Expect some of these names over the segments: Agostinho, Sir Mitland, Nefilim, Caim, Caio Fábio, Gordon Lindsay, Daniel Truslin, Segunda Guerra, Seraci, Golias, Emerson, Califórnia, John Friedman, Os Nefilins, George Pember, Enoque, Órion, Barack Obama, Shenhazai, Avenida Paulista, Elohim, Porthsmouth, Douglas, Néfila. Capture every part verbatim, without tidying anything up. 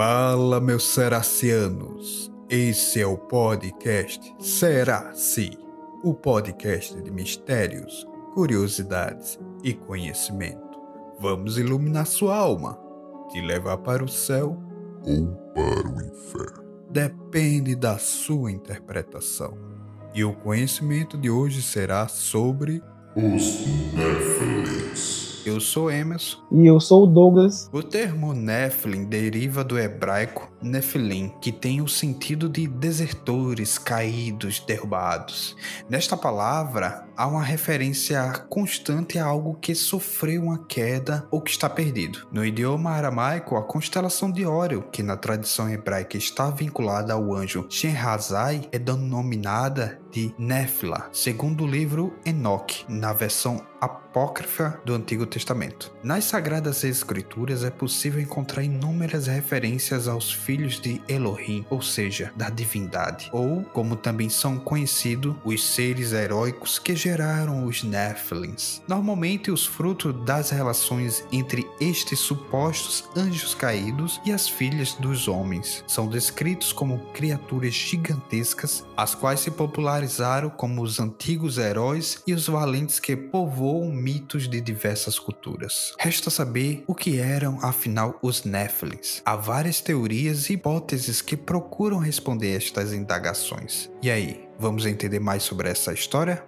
Fala, meus seracianos, esse é o podcast Seraci, o podcast de mistérios, curiosidades e conhecimento. Vamos iluminar sua alma, te levar para o céu ou para o inferno. Depende da sua interpretação. E o conhecimento de hoje será sobre Os Nefilins. Eu sou Emerson. E eu sou o Douglas. O termo Nefilim deriva do hebraico Nefilim, que tem o sentido de desertores, caídos, derrubados. Nesta palavra, há uma referência constante a algo que sofreu uma queda ou que está perdido. No idioma aramaico, a constelação de Órion, que na tradição hebraica está vinculada ao anjo Shenhazai, é denominada de Néfila, segundo o livro Enoque, na versão apócrifa do Antigo Testamento. Nas Sagradas Escrituras é possível encontrar inúmeras referências aos filhos de Elohim, ou seja, da divindade, ou, como também são conhecidos, os seres heróicos que geraram os Nefilins. Normalmente, os frutos das relações entre estes supostos anjos caídos e as filhas dos homens são descritos como criaturas gigantescas, as quais se popularizaram como os antigos heróis e os valentes que povoam mitos de diversas culturas. Resta saber o que eram, afinal, os Nefilins. Há várias teorias e hipóteses que procuram responder estas indagações. E aí, vamos entender mais sobre essa história?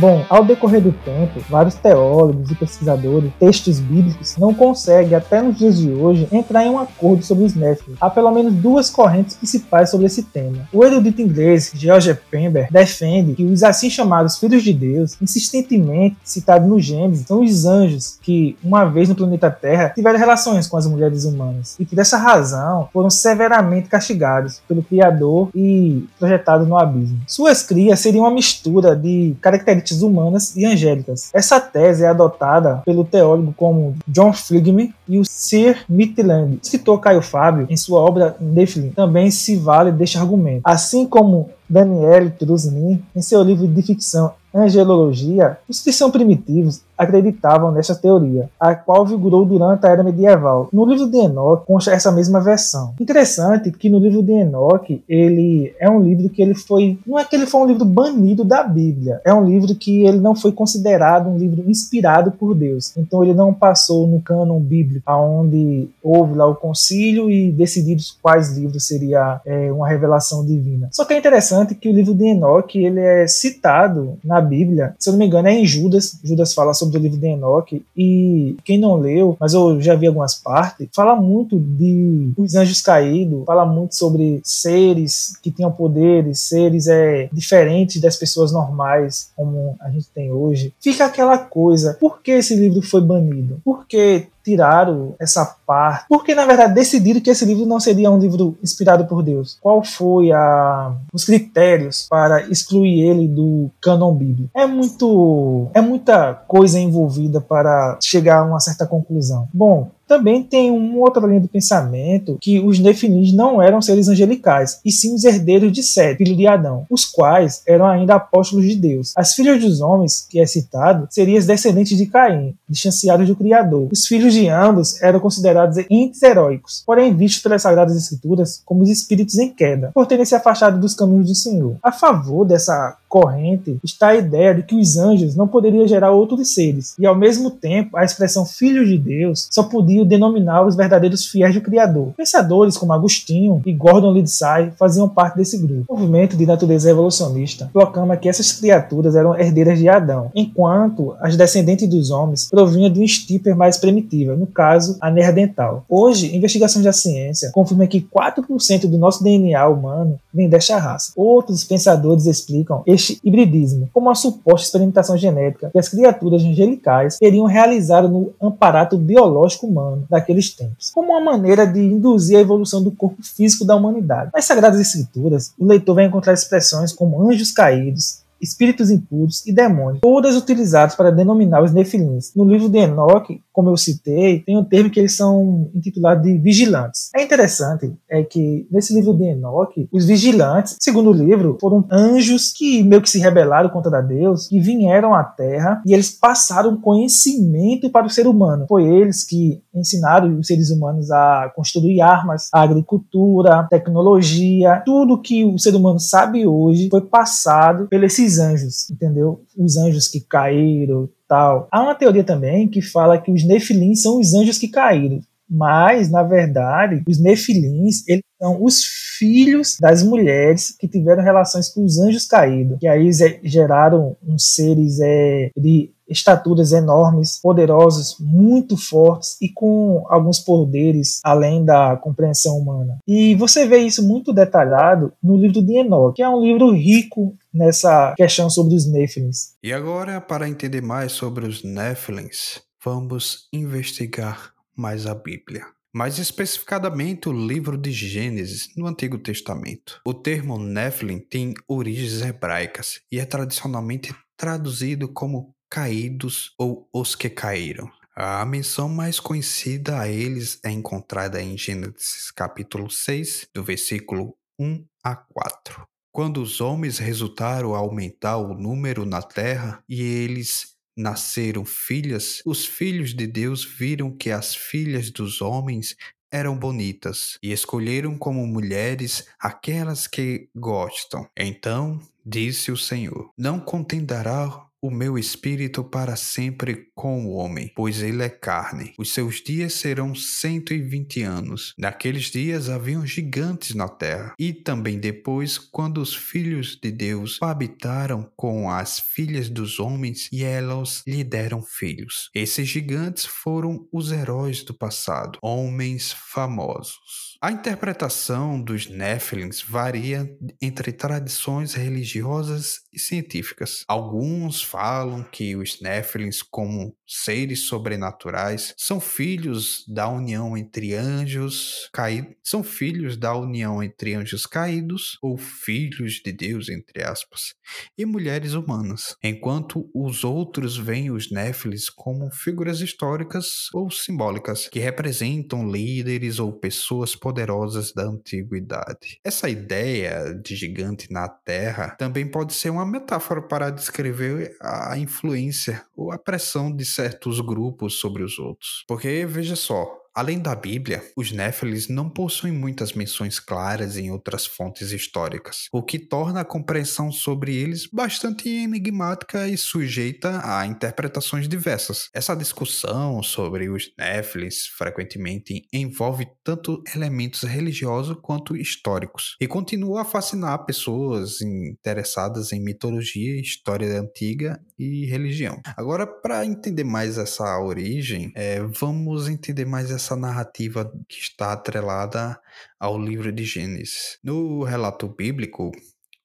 Bom, ao decorrer do tempo, vários teólogos e pesquisadores, textos bíblicos, não conseguem, até nos dias de hoje, entrar em um acordo sobre os Nefilim. Há pelo menos duas correntes principais sobre esse tema. O erudito inglês George Pember defende que os assim chamados filhos de Deus, insistentemente citados no Gênesis, são os anjos que, uma vez no planeta Terra, tiveram relações com as mulheres humanas e que, dessa razão, foram severamente castigados pelo Criador e projetados no abismo. Suas crias seriam uma mistura de características humanas e angélicas. Essa tese é adotada pelo teólogo como John Friedman e o Sir Mitland. O escritor Caio Fábio, em sua obra Nefilim, também se vale deste argumento. Assim como Daniel Truslin, em seu livro de ficção Angelologia, os que são primitivos acreditavam nesta teoria, a qual vigorou durante a Era Medieval. No livro de Enoque consta essa mesma versão. Interessante que no livro de Enoque, ele é um livro que ele foi... Não é que ele foi um livro banido da Bíblia, é um livro que ele não foi considerado um livro inspirado por Deus. Então ele não passou no cânon bíblico, onde houve lá o concílio e decididos quais livros seria é, uma revelação divina. Só que é interessante que o livro de Enoque, ele é citado na Bíblia, se eu não me engano é em Judas, Judas fala sobre do livro de Enoque, e quem não leu, mas eu já vi algumas partes, fala muito de os anjos caídos, fala muito sobre seres que tinham poderes, seres é, diferentes das pessoas normais, como a gente tem hoje. Fica aquela coisa, por que esse livro foi banido? Por que tiraram essa parte? Porque, na verdade, decidiram que esse livro não seria um livro inspirado por Deus. Qual foi a, os critérios para excluir ele do cânon bíblico? É, muito, é muita coisa envolvida para chegar a uma certa conclusão. Bom, também tem uma outra linha de pensamento que os Nefilins não eram seres angelicais, e sim os herdeiros de Sete, filho de Adão, os quais eram ainda apóstolos de Deus. As filhas dos homens, que é citado, seriam as descendentes de Caim, distanciados do Criador. Os filhos de ambos eram considerados entes heróicos, porém vistos pelas Sagradas Escrituras como os espíritos em queda, por terem se afastado dos caminhos do Senhor. A favor dessa corrente está a ideia de que os anjos não poderiam gerar outros seres, e ao mesmo tempo a expressão filhos de Deus só podia denominar os verdadeiros fiéis do Criador. Pensadores como Agostinho e Gordon Lindsay faziam parte desse grupo. O movimento de natureza evolucionista proclama que essas criaturas eram herdeiras de Adão, enquanto as descendentes dos homens provinham de uma estirpe mais primitiva, no caso, a neandertal. Hoje, investigações da ciência confirmam que quatro por cento do nosso D N A humano vem desta raça. Outros pensadores explicam este hibridismo como a suposta experimentação genética que as criaturas angelicais teriam realizado no aparato biológico humano daqueles tempos, como uma maneira de induzir a evolução do corpo físico da humanidade. Nas Sagradas Escrituras, o leitor vai encontrar expressões como anjos caídos, espíritos impuros e demônios, todas utilizadas para denominar os nefilins. No livro de Enoque, como eu citei, tem um termo que eles são intitulados de vigilantes. É interessante é que nesse livro de Enoque, os vigilantes, segundo o livro, foram anjos que meio que se rebelaram contra Deus, que vieram à Terra e eles passaram conhecimento para o ser humano. Foi eles que ensinaram os seres humanos a construir armas, a agricultura, tecnologia, tudo que o ser humano sabe hoje foi passado por esses anjos, entendeu? Os anjos que caíram, tal. Há uma teoria também que fala que os nefilins são os anjos que caíram, mas, na verdade, os nefilins, eles são os filhos das mulheres que tiveram relações com os anjos caídos, que aí geraram uns seres é, de estaturas enormes, poderosos, muito fortes e com alguns poderes além da compreensão humana. E você vê isso muito detalhado no livro de Enoque, que é um livro rico nessa questão sobre os Nefilins. E agora, para entender mais sobre os Nefilins, vamos investigar mais a Bíblia. Mais especificadamente o livro de Gênesis, no Antigo Testamento. O termo Nefilim tem origens hebraicas e é tradicionalmente traduzido como caídos ou os que caíram. A menção mais conhecida a eles é encontrada em Gênesis capítulo seis, do versículo um a quatro. Quando os homens resultaram a aumentar o número na terra e eles nasceram filhas, os filhos de Deus viram que as filhas dos homens eram bonitas e escolheram como mulheres aquelas que gostam. Então disse o Senhor: não contenderá o meu espírito para sempre com o homem, pois ele é carne. Os seus dias serão cento e vinte anos. Naqueles dias haviam gigantes na terra. E também depois, quando os filhos de Deus habitaram com as filhas dos homens e elas lhe deram filhos. Esses gigantes foram os heróis do passado, homens famosos. A interpretação dos Nefilins varia entre tradições religiosas e científicas. Alguns falam que os Nefilins, como seres sobrenaturais, são filhos da união entre anjos caídos, são filhos da união entre anjos caídos ou filhos de Deus, entre aspas, e mulheres humanas, enquanto os outros veem os Nefilins como figuras históricas ou simbólicas que representam líderes ou pessoas poderosas da antiguidade. Essa ideia de gigante na Terra também pode ser uma metáfora para descrever a influência ou a pressão de certos grupos sobre os outros. Porque, veja só, além da Bíblia, os Nefilins não possuem muitas menções claras em outras fontes históricas, o que torna a compreensão sobre eles bastante enigmática e sujeita a interpretações diversas. Essa discussão sobre os Nefilins frequentemente envolve tanto elementos religiosos quanto históricos, e continua a fascinar pessoas interessadas em mitologia, história antiga e religião. Agora, para entender mais essa origem, é, vamos entender mais essa Essa narrativa que está atrelada ao livro de Gênesis. No relato bíblico,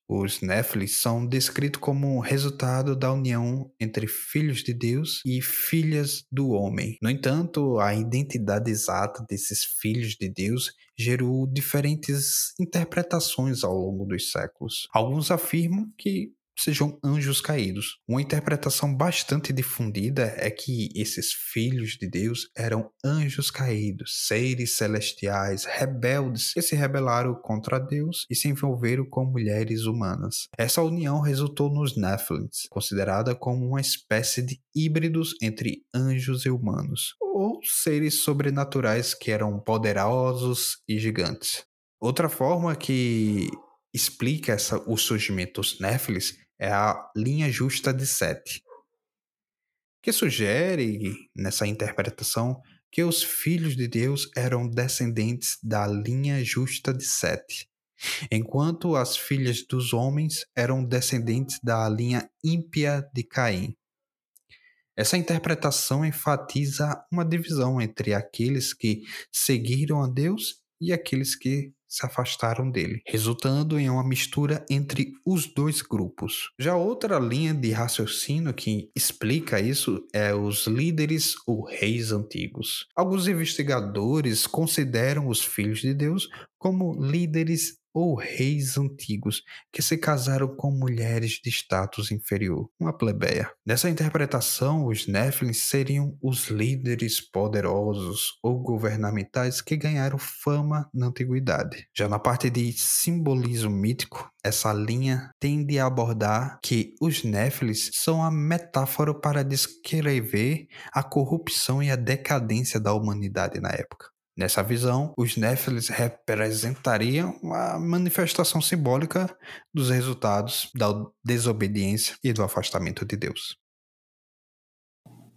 os Nefilins são descritos como resultado da união entre filhos de Deus e filhas do homem. No entanto, a identidade exata desses filhos de Deus gerou diferentes interpretações ao longo dos séculos. Alguns afirmam que sejam anjos caídos. Uma interpretação bastante difundida é que esses filhos de Deus eram anjos caídos, seres celestiais, rebeldes, que se rebelaram contra Deus e se envolveram com mulheres humanas. Essa união resultou nos Nefilins, considerada como uma espécie de híbridos entre anjos e humanos, ou seres sobrenaturais que eram poderosos e gigantes. Outra forma que explica essa, o surgimento dos Nefilins é a linha justa de Sete, que sugere, nessa interpretação, que os filhos de Deus eram descendentes da linha justa de Sete, enquanto as filhas dos homens eram descendentes da linha ímpia de Caim. Essa interpretação enfatiza uma divisão entre aqueles que seguiram a Deus e aqueles que se afastaram dele, resultando em uma mistura entre os dois grupos. Já outra linha de raciocínio que explica isso é os líderes ou reis antigos. Alguns investigadores consideram os filhos de Deus como líderes ou reis antigos que se casaram com mulheres de status inferior, uma plebeia. Nessa interpretação, os Nefilins seriam os líderes poderosos ou governamentais que ganharam fama na antiguidade. Já na parte de simbolismo mítico, essa linha tende a abordar que os Nefilins são a metáfora para descrever a corrupção e a decadência da humanidade na época. Nessa visão, os Nefilins representariam a manifestação simbólica dos resultados da desobediência e do afastamento de Deus.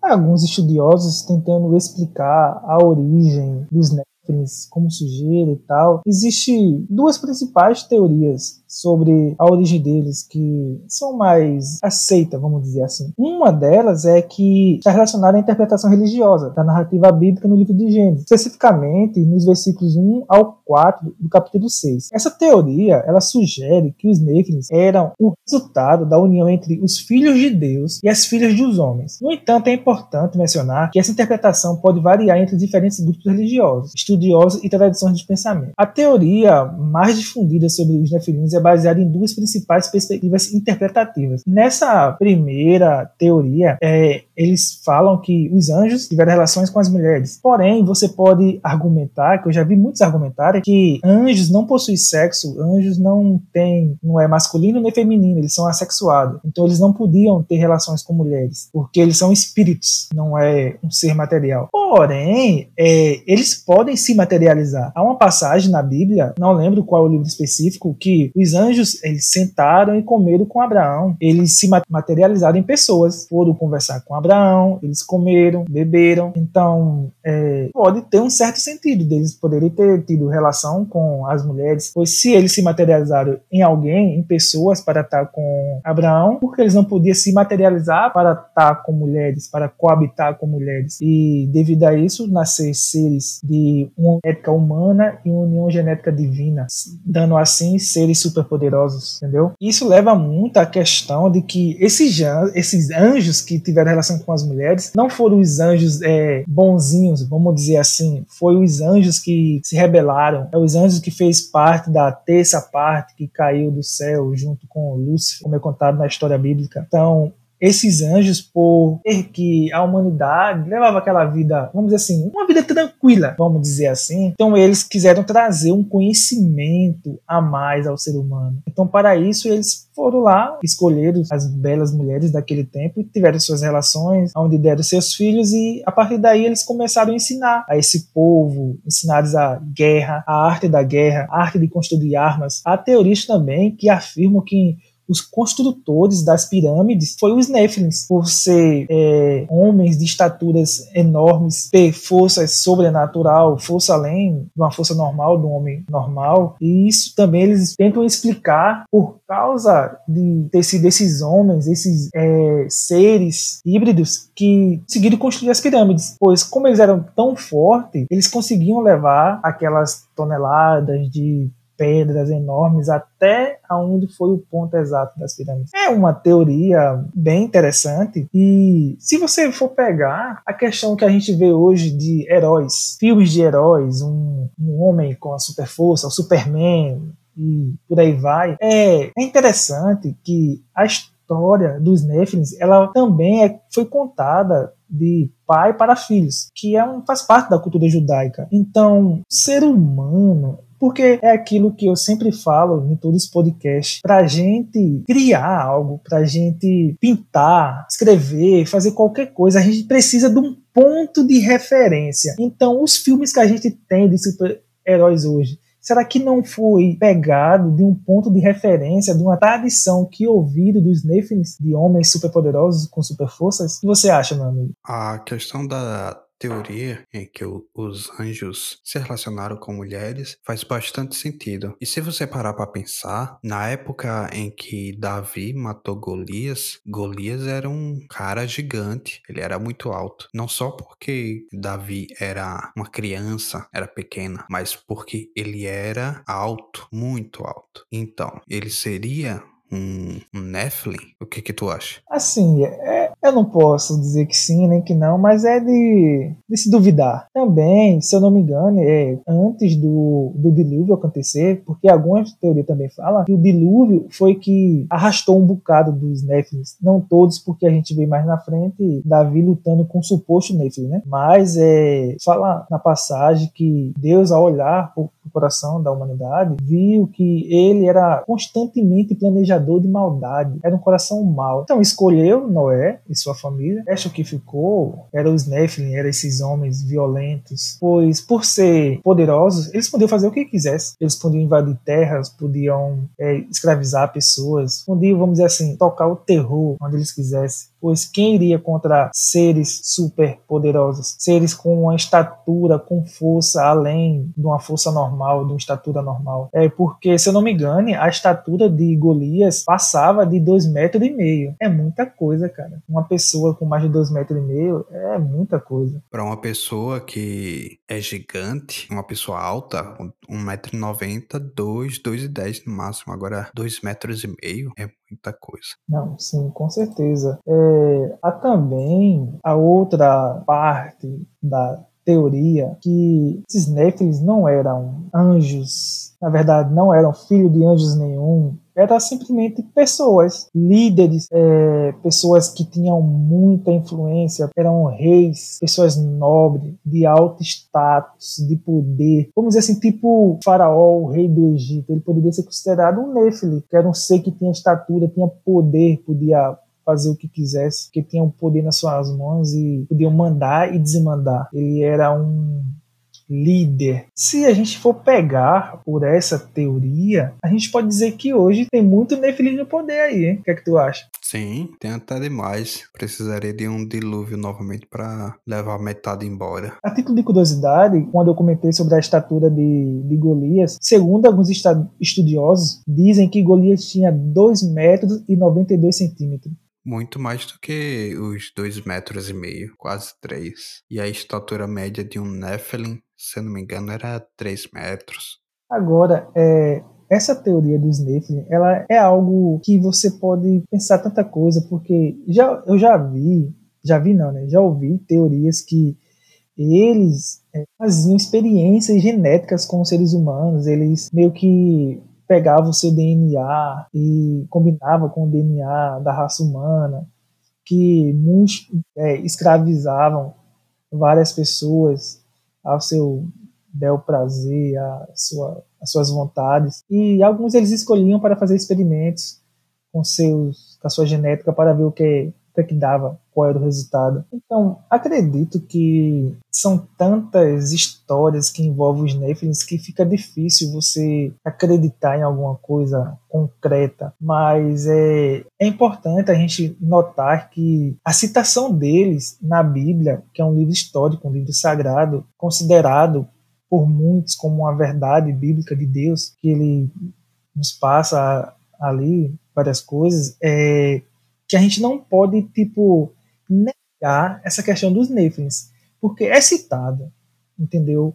Alguns estudiosos tentando explicar a origem dos Nefilins, como sujeira e tal, existem duas principais teorias sobre a origem deles que são mais aceitas, vamos dizer assim. Uma delas é que está relacionada à interpretação religiosa da narrativa bíblica no livro de Gênesis, especificamente nos versículos um ao quatro do capítulo seis. Essa teoria, ela sugere que os Nefilins eram o resultado da união entre os filhos de Deus e as filhas dos homens. No entanto, é importante mencionar que essa interpretação pode variar entre diferentes grupos religiosos, estudiosos e tradições de pensamento. A teoria mais difundida sobre os Nefilins é baseada em duas principais perspectivas interpretativas. Nessa primeira teoria, é, eles falam que os anjos tiveram relações com as mulheres. Porém, você pode argumentar, que eu já vi muitos argumentarem, que anjos não possuem sexo, anjos não têm, não é masculino nem feminino, eles são assexuados. Então, eles não podiam ter relações com mulheres, porque eles são espíritos, não é um ser material. Porém, é, eles podem se materializar. Há uma passagem na Bíblia, não lembro qual é o livro específico, que os anjos, eles sentaram e comeram com Abraão. Eles se materializaram em pessoas, foram conversar com Abraão, eles comeram, beberam. Então, é, pode ter um certo sentido deles poderem ter tido relação com as mulheres, pois se eles se materializaram em alguém, em pessoas, para estar com Abraão, porque eles não podiam se materializar para estar com mulheres, para coabitar com mulheres. E, devido a isso, nascer seres de uma genética humana e uma união genética divina, dando assim seres superpoderosos, entendeu? Isso leva muito à questão de que esses, esses anjos que tiveram relação com as mulheres não foram os anjos é, bonzinhos, vamos dizer assim, foi os anjos que se rebelaram, é os anjos que fez parte da terça parte que caiu do céu junto com Lúcifer, como é contado na história bíblica. Então, esses anjos, por ter que a humanidade levava aquela vida, vamos dizer assim, uma vida tranquila, vamos dizer assim, então eles quiseram trazer um conhecimento a mais ao ser humano. Então, para isso, eles foram lá, escolheram as belas mulheres daquele tempo, tiveram suas relações, onde deram seus filhos, e a partir daí eles começaram a ensinar a esse povo, ensinados a guerra, a arte da guerra, a arte de construir armas. Há teorias também que afirmam que os construtores das pirâmides foi os Nefilins, por ser é, homens de estaturas enormes, ter força sobrenatural, força além de uma força normal, do homem normal. E isso também eles tentam explicar por causa de ter sido esses homens, esses é, seres híbridos que conseguiram construir as pirâmides, pois como eles eram tão fortes, eles conseguiam levar aquelas toneladas de pedras enormes até aonde foi o ponto exato das pirâmides. É uma teoria bem interessante, e se você for pegar a questão que a gente vê hoje de heróis, filmes de heróis, um, um homem com a super força, o Superman e por aí vai, é, é interessante que a história dos Nefilins, ela também é, foi contada de pai para filhos, que é um, faz parte da cultura judaica. Então, ser humano, porque é aquilo que eu sempre falo em todos os podcasts, pra gente criar algo, pra gente pintar, escrever, fazer qualquer coisa, a gente precisa de um ponto de referência. Então, os filmes que a gente tem de super-heróis hoje, será que não foi pegado de um ponto de referência, de uma tradição que ouviram dos Nefilins, de homens superpoderosos com superforças? O que você acha, meu amigo? A questão da teoria em que os anjos se relacionaram com mulheres faz bastante sentido. E se você parar para pensar, na época em que Davi matou Golias, Golias era um cara gigante, ele era muito alto. Não só porque Davi era uma criança, era pequena, mas porque ele era alto, muito alto. Então, ele seria um, um Nephilim? O que que tu acha? Assim, é Eu não posso dizer que sim, nem que não, mas é de, de se duvidar. Também, se eu não me engano, é antes do, do dilúvio acontecer, porque algumas teorias também falam que o dilúvio foi que arrastou um bocado dos Nefilins. Não todos, porque a gente vê mais na frente Davi lutando com o suposto Nefilim, né? Mas é, fala na passagem que Deus, ao olhar para o coração da humanidade, viu que ele era constantemente planejador de maldade. Era um coração mau. Então escolheu Noé e sua família. Esta que ficou era os Nefilim, eram esses homens violentos, pois por ser poderosos, eles podiam fazer o que quisessem. Eles podiam invadir terras, podiam é, escravizar pessoas, podiam, vamos dizer assim, tocar o terror onde eles quisessem, pois quem iria contra seres super poderosos, seres com uma estatura, com força além de uma força normal, de uma estatura normal? É porque, se eu não me engane, a estatura de Golias passava de dois metros e meio. É muita coisa, cara. Uma pessoa com mais de dois metros e meio é muita coisa. Para uma pessoa que é gigante, uma pessoa alta, um metro e noventa, dois, dois e dez no máximo. Agora, dois metros e meio é muita coisa. Não, sim, com certeza. É, há também a outra parte da teoria que esses Nefilins não eram anjos. Na verdade, não eram filhos de anjos nenhum. Eram simplesmente pessoas, líderes, é, pessoas que tinham muita influência, eram reis, pessoas nobres, de alto status, de poder. Vamos dizer assim, tipo o faraó, o rei do Egito. Ele poderia ser considerado um Nefilim, que era um ser que tinha estatura, tinha poder, podia fazer o que quisesse, que tinha o poder nas suas mãos e podia mandar e desmandar. Ele era um líder. Se a gente for pegar por essa teoria, a gente pode dizer que hoje tem muito Nefilim no poder aí, hein? O que é que tu acha? Sim, tem até demais. Precisaria de um dilúvio novamente para levar metade embora. A título de curiosidade, quando eu comentei sobre a estatura de, de Golias, segundo alguns estudiosos, dizem que Golias tinha dois metros e noventa e dois centímetros. Muito mais do que os dois metros e meio, quase três. E a estatura média de um Nefilim, se não me engano, era três metros. Agora, é, essa teoria dos Nefilim, ela é algo que você pode pensar tanta coisa, porque já, eu já vi, já vi não, né? Já ouvi teorias que eles é, faziam experiências genéticas com os seres humanos, eles meio que pegava o seu D N A e combinava com o D N A da raça humana, que muitos é, escravizavam várias pessoas ao seu bel prazer, à sua, às suas vontades. E alguns eles escolhiam para fazer experimentos com, seus, com a sua genética para ver o que, o que dava, qual era o resultado. Então, acredito que são tantas histórias que envolvem os Nefilins que fica difícil você acreditar em alguma coisa concreta. Mas é, é importante a gente notar que a citação deles na Bíblia, que é um livro histórico, um livro sagrado, considerado por muitos como uma verdade bíblica de Deus, que ele nos passa ali várias coisas, é que a gente não pode, tipo, negar essa questão dos Nefilins, porque é citado, entendeu?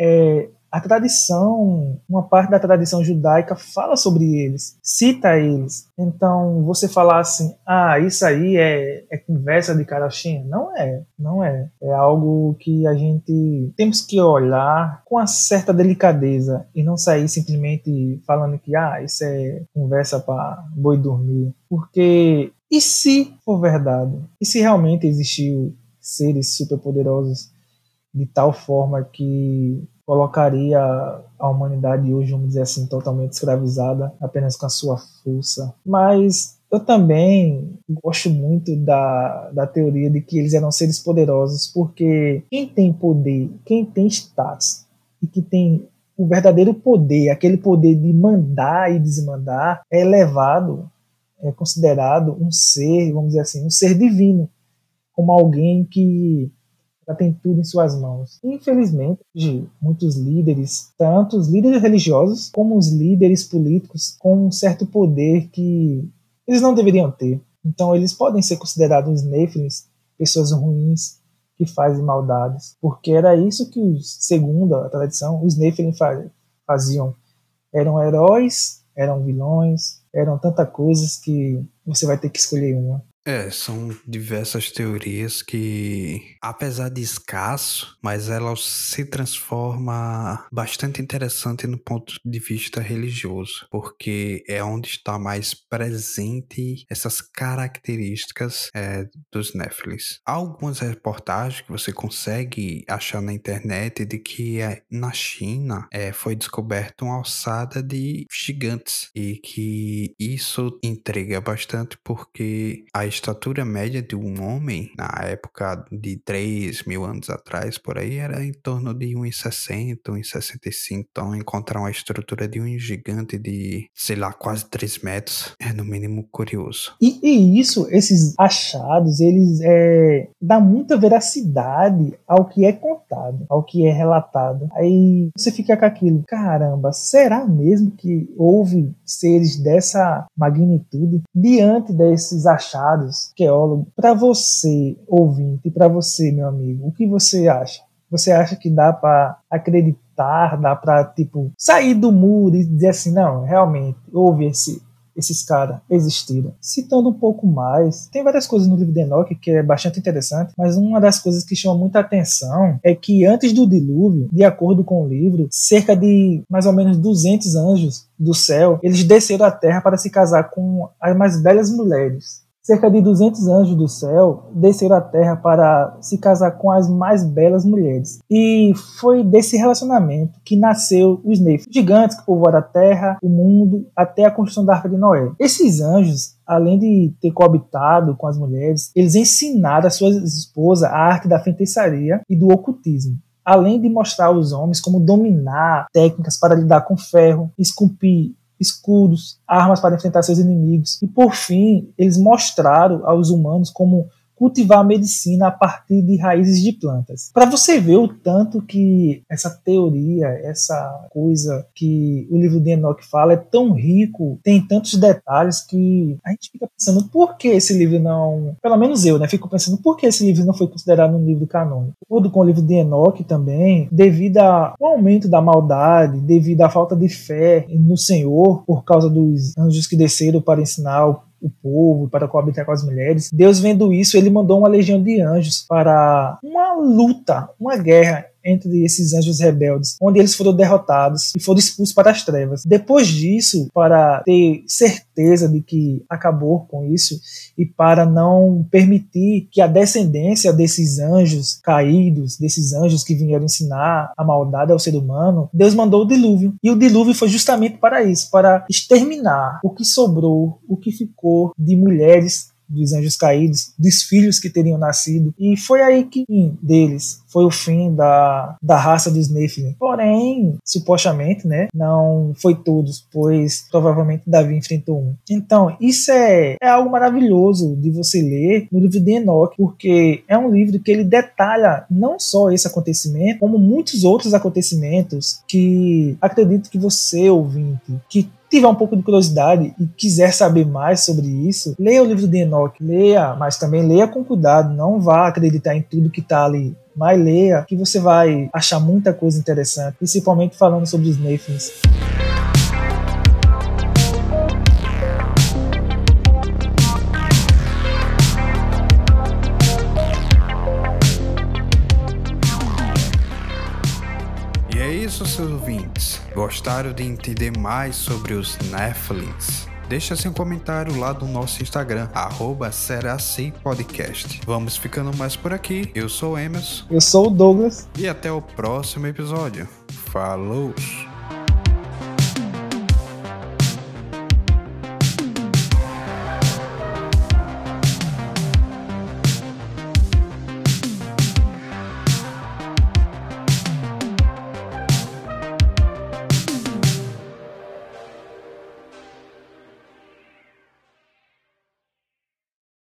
É, a tradição, uma parte da tradição judaica fala sobre eles, cita eles. Então, você falar assim, ah, isso aí é, é conversa de carochinha? Não é, não é. É algo que a gente temos que olhar com uma certa delicadeza e não sair simplesmente falando que, ah, isso é conversa para boi dormir. Porque, e se for verdade? E se realmente existiu seres superpoderosos de tal forma que colocaria a humanidade hoje, vamos dizer assim, totalmente escravizada apenas com a sua força? Mas eu também gosto muito da, da teoria de que eles eram seres poderosos, porque quem tem poder, quem tem status e que tem o verdadeiro poder, aquele poder de mandar e desmandar, é elevado, é considerado um ser, vamos dizer assim, um ser divino, como alguém que já tem tudo em suas mãos. Infelizmente, muitos líderes, tanto os líderes religiosos como os líderes políticos, com um certo poder que eles não deveriam ter. Então, eles podem ser considerados Nefilins, pessoas ruins que fazem maldades, porque era isso que, segundo a tradição, os Nefilim faziam. Eram heróis, eram vilões, eram tantas coisas que você vai ter que escolher uma. É, são diversas teorias que, apesar de escasso, mas ela se transforma bastante interessante no ponto de vista religioso, porque é onde está mais presente essas características é, dos Nefilins. Há algumas reportagens que você consegue achar na internet de que é, na China é, foi descoberta uma ossada de gigantes, e que isso intriga bastante porque a A estatura média de um homem, na época de três mil anos atrás, por aí, era em torno de um metro e sessenta, um metro e sessenta e cinco. Então, encontrar uma estrutura de um gigante de, sei lá, quase três metros é, no mínimo, curioso. E, e isso, esses achados, eles é, dão muita veracidade ao que é contado, ao que é relatado. Aí você fica com aquilo, caramba, será mesmo que houve seres dessa magnitude? Diante desses achados, teólogo, para você, ouvinte, e para você, meu amigo, o que você acha? Você acha que dá para acreditar, dá para, tipo, sair do muro e dizer assim, não, realmente, houve esse... esses caras existiram? Citando um pouco mais, tem várias coisas no livro de Enoch que é bastante interessante, mas uma das coisas que chama muita atenção é que antes do dilúvio, de acordo com o livro, cerca de mais ou menos duzentos anjos do céu, eles desceram à terra para se casar com as mais belas mulheres. Cerca de duzentos anjos do céu desceram à terra para se casar com as mais belas mulheres. E foi desse relacionamento que nasceu os Nefilim, gigantes que povoaram a terra, o mundo, até a construção da Arca de Noé. Esses anjos, além de ter coabitado com as mulheres, eles ensinaram às suas esposas a arte da feitiçaria e do ocultismo, além de mostrar aos homens como dominar técnicas para lidar com ferro, esculpir escudos, armas para enfrentar seus inimigos. E por fim, eles mostraram aos humanos como cultivar a medicina a partir de raízes de plantas. Para você ver o tanto que essa teoria, essa coisa que o livro de Enoch fala é tão rico, tem tantos detalhes que a gente fica pensando por que esse livro não... Pelo menos eu, né? Fico pensando por que esse livro não foi considerado um livro canônico. Tudo com o livro de Enoch também, devido ao aumento da maldade, devido à falta de fé no Senhor, por causa dos anjos que desceram para ensinar o o povo, para coabitar com as mulheres. Deus, vendo isso, ele mandou uma legião de anjos para uma luta, uma guerra entre esses anjos rebeldes, onde eles foram derrotados e foram expulsos para as trevas. Depois disso, para ter certeza de que acabou com isso e para não permitir que a descendência desses anjos caídos, desses anjos que vieram ensinar a maldade ao ser humano, Deus mandou o dilúvio. E o dilúvio foi justamente para isso, para exterminar o que sobrou, o que ficou de mulheres, dos anjos caídos, dos filhos que teriam nascido, e foi aí que o fim deles, foi o fim da, da raça dos Nefilim. Porém, supostamente, né, não foi todos, pois provavelmente Davi enfrentou um. Então, isso é, é algo maravilhoso de você ler no livro de Enoch, porque é um livro que ele detalha não só esse acontecimento, como muitos outros acontecimentos que acredito que você, ouvinte, que tiver um pouco de curiosidade e quiser saber mais sobre isso, leia o livro de Enoch, leia, mas também leia com cuidado, não vá acreditar em tudo que está ali, mas leia, que você vai achar muita coisa interessante, principalmente falando sobre os Nefilins. Seus ouvintes, gostaram de entender mais sobre os Nefilins? Deixa seu comentário lá no nosso Instagram, arroba será assim podcast. Vamos ficando mais por aqui. Eu sou o Emerson. Eu sou o Douglas. E até o próximo episódio. Falou!